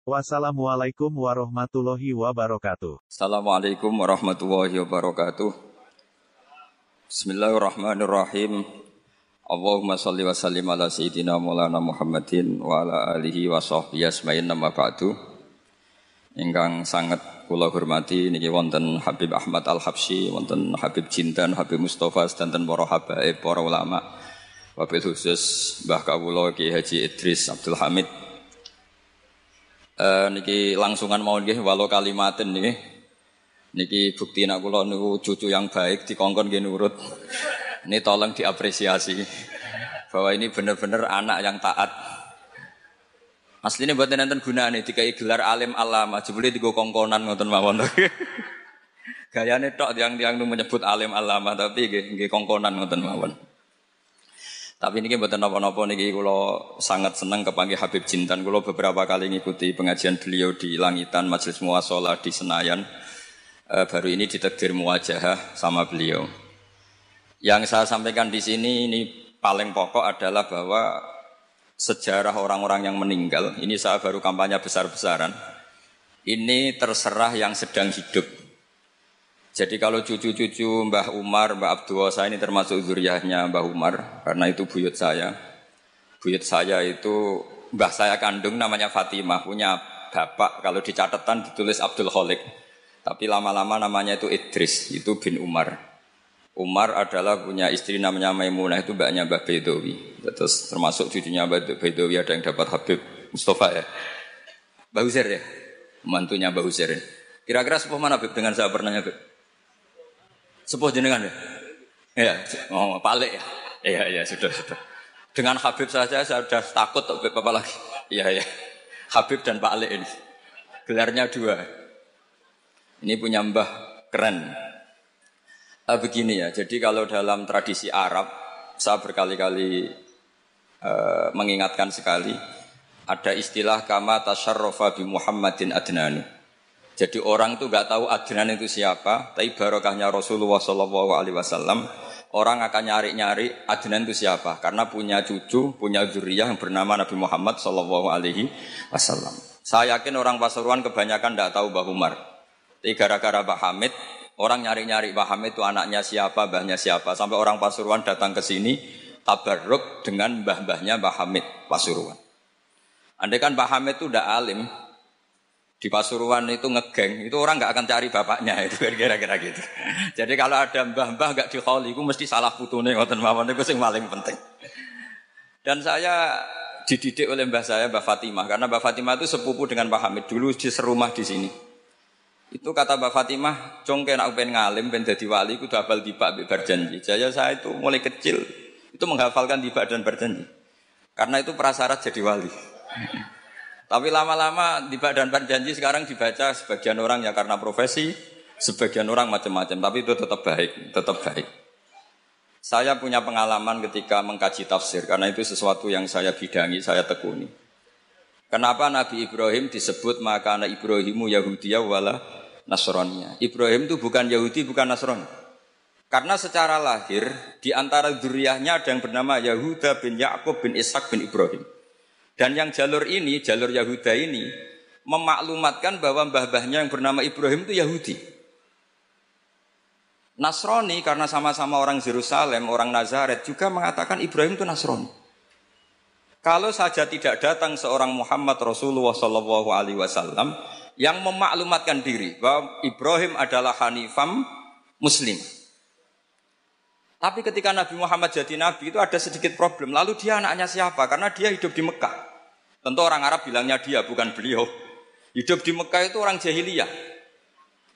Wassalamualaikum warahmatullahi wabarakatuh. Assalamualaikum warahmatullahi wabarakatuh. Bismillahirrahmanirrahim. Allahumma salli wa sallim ala sayyidina maulana Muhammadin wa ala alihi wa sahbihi asma'in nama ba'du. Ingkang sangat kula hormati niki wonten Habib Ahmad Al Habsi, wonten Habib Cintan, Habib Mustofa, sedanten para habaib, para ulama. Wabil khusus Mbah Kawula Ki Haji Idris Abdul Hamid. Niki langsungan mawon nggih walau kalimaten nggih. Niki bukti nak kula niku cucu yang baik dikongkon nggih nurut. Ini tolong diapresiasi bahwa ini benar-benar anak yang taat. Asline mboten enten gunane dikai gelar alim alama, jebule digo kongkonan ngoten mawon. Gayane tok tiang-tiang menyebut alim alama tapi nggih kongkonan ngoten mawon. Tapi niki mboten napa-napa niki kula sangat seneng kepanggih Habib Jindan. Kula beberapa kali ngikuti pengajian beliau di Langitan Majlis Muasola di Senayan. Baru ini ditakdir muwajahah sama beliau. Yang saya sampaikan di sini ini paling pokok adalah bahwa sejarah orang-orang yang meninggal. Ini saya baru kampanye besar-besaran. Ini terserah yang sedang hidup. Jadi kalau cucu-cucu Mbah Umar, Mbah Abdullah, saya ini termasuk zuriyahnya Mbah Umar karena itu buyut saya. Buyut saya itu mbah saya kandung namanya Fatimah, punya bapak kalau di catatan ditulis Abdul Kholiq. Tapi lama-lama namanya itu Idris, itu bin Umar. Umar adalah punya istri namanya Maimunah, itu mbaknya Mbah Baidhowi. Terus termasuk cucunya Mbah Baidhowi ada yang dapat Habib Mustofa ya. Mbah Husir ya, mantunya Mbah Husir. Ya? Kira-kira sepuh mana Habib dengan saya pernah Habib? Sepuh jenengan ya? Iya, oh, Pak Alik ya? Iya, sudah. Dengan Habib saja saya sudah takut Habib apa lagi? Iya. Habib dan Pak Alik ini. Gelarnya dua. Ini punya mbah keren. Begini ya, jadi kalau dalam tradisi Arab, saya berkali-kali mengingatkan sekali, ada istilah kama tasyarrafa bi Muhammadin adnanu. Jadi orang itu nggak tahu adnan itu siapa, tapi barokahnya Rasulullah SAW, orang akan nyari-nyari adnan itu siapa, karena punya cucu, punya dzurriyyah yang bernama Nabi Muhammad SAW. Saya yakin orang Pasuruan kebanyakan nggak tahu Mbah Umar. Jadi gara-gara Pak Hamid, orang nyari-nyari Pak Hamid itu anaknya siapa, mbahnya siapa. Sampai orang Pasuruan datang ke sini, tabarruk dengan mbah-mbahnya Pak Hamid, Pasuruan. Andai kan Pak Hamid itu udah alim, di Pasuruan itu ngegeng, itu orang gak akan cari bapaknya, itu kira-kira gitu. Jadi kalau ada mbah-mbah gak dikholi, itu mesti salah putune, ngoten mawon, itu yang paling penting. Dan saya dididik oleh mbah saya, Mbah Fatimah, karena Mbah Fatimah itu sepupu dengan Pak Hamid, dulu di serumah di sini. Itu kata Mbak Fatimah, congke nak pengen ngalim, pengen jadi wali, aku udah hafal dibak berjanji. Jaya saya itu mulai kecil, itu menghafalkan dibak dan berjanji. Karena itu prasyarat jadi wali. Tapi lama-lama dibak dan berjanji sekarang dibaca sebagian orang ya karena profesi, sebagian orang macam-macam. Tapi itu tetap baik. Saya punya pengalaman ketika mengkaji tafsir, karena itu sesuatu yang saya bidangi, saya tekuni. Kenapa Nabi Ibrahim disebut maka anak Ibrahimu Yahudiya wala Nasroninya. Ibrahim itu bukan Yahudi, bukan Nasrani. Karena secara lahir, di antara dzurriyyahnya ada yang bernama Yahuda bin Yakub bin Ishaq bin Ibrahim. Dan yang jalur ini, jalur Yahuda ini, memaklumatkan bahwa mbah-mbahnya yang bernama Ibrahim itu Yahudi. Nasrani karena sama-sama orang Yerusalem, orang Nazaret juga mengatakan Ibrahim itu Nasrani. Kalau saja tidak datang seorang Muhammad Rasulullah SAW, yang memaklumatkan diri bahwa Ibrahim adalah hanifam muslim. Tapi ketika Nabi Muhammad jadi Nabi itu ada sedikit problem. Lalu dia anaknya siapa? Karena dia hidup di Mekah. Tentu orang Arab bilangnya dia, bukan beliau. Hidup di Mekah itu orang jahiliyah.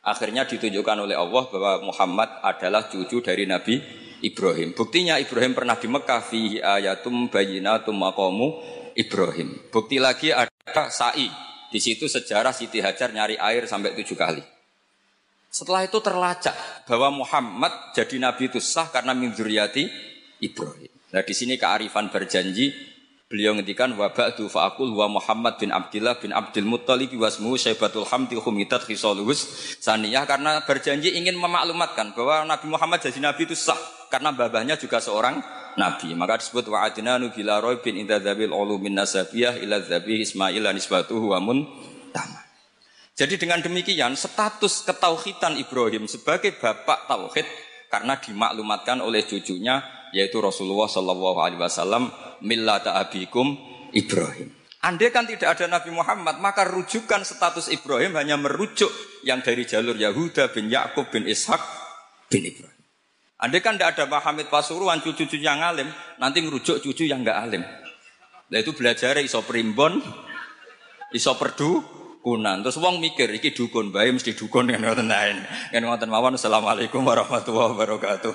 Akhirnya ditunjukkan oleh Allah bahwa Muhammad adalah cucu dari Nabi Ibrahim. Buktinya Ibrahim pernah di Mekah. Fihi ayatum bayinatum maqamu Ibrahim. Bukti lagi ada sa'i. Di situ sejarah Siti Hajar nyari air sampai 7 kali. Setelah itu terlacak bahwa Muhammad jadi nabi itu sah karena min dzurriyyati Ibrahim. Nah di sini kearifan berjanji beliau ngendikan wa ba'du fa'aqul wa Muhammad bin Abdullah bin Abdul Muttalib wasmuhu syaibatul hamdi humidat khisaluhus saniyah, karena berjanji ingin memaklumatkan bahwa Nabi Muhammad jadi nabi itu sah karena babahnya juga seorang nabi. Maka disebut wa'adina nubila roy bin indadzabil ulumin nasabiyah ila dzabi Ismaila nisbatuhu wa mun tama. Jadi dengan demikian status ketauhidan Ibrahim sebagai bapak tauhid karena dimaklumatkan oleh cucunya yaitu Rasulullah sallallahu alaihi wasallam millata abikum Ibrahim. Andai kan tidak ada Nabi Muhammad maka rujukan status Ibrahim hanya merujuk yang dari jalur Yahuda bin Yakub bin Ishaq bin Ibrahim. Andai kan tidak ada Pak Hamid Pasuruan cucu-cucu yang alim nanti merujuk cucu yang enggak alim. Nah itu belajar iso primbon iso perdu kunan. Terus wong mikir iki dukun bae mesti dukun kan ngoten lain. Kan ngoten mawon. Assalamualaikum warahmatullahi wabarakatuh.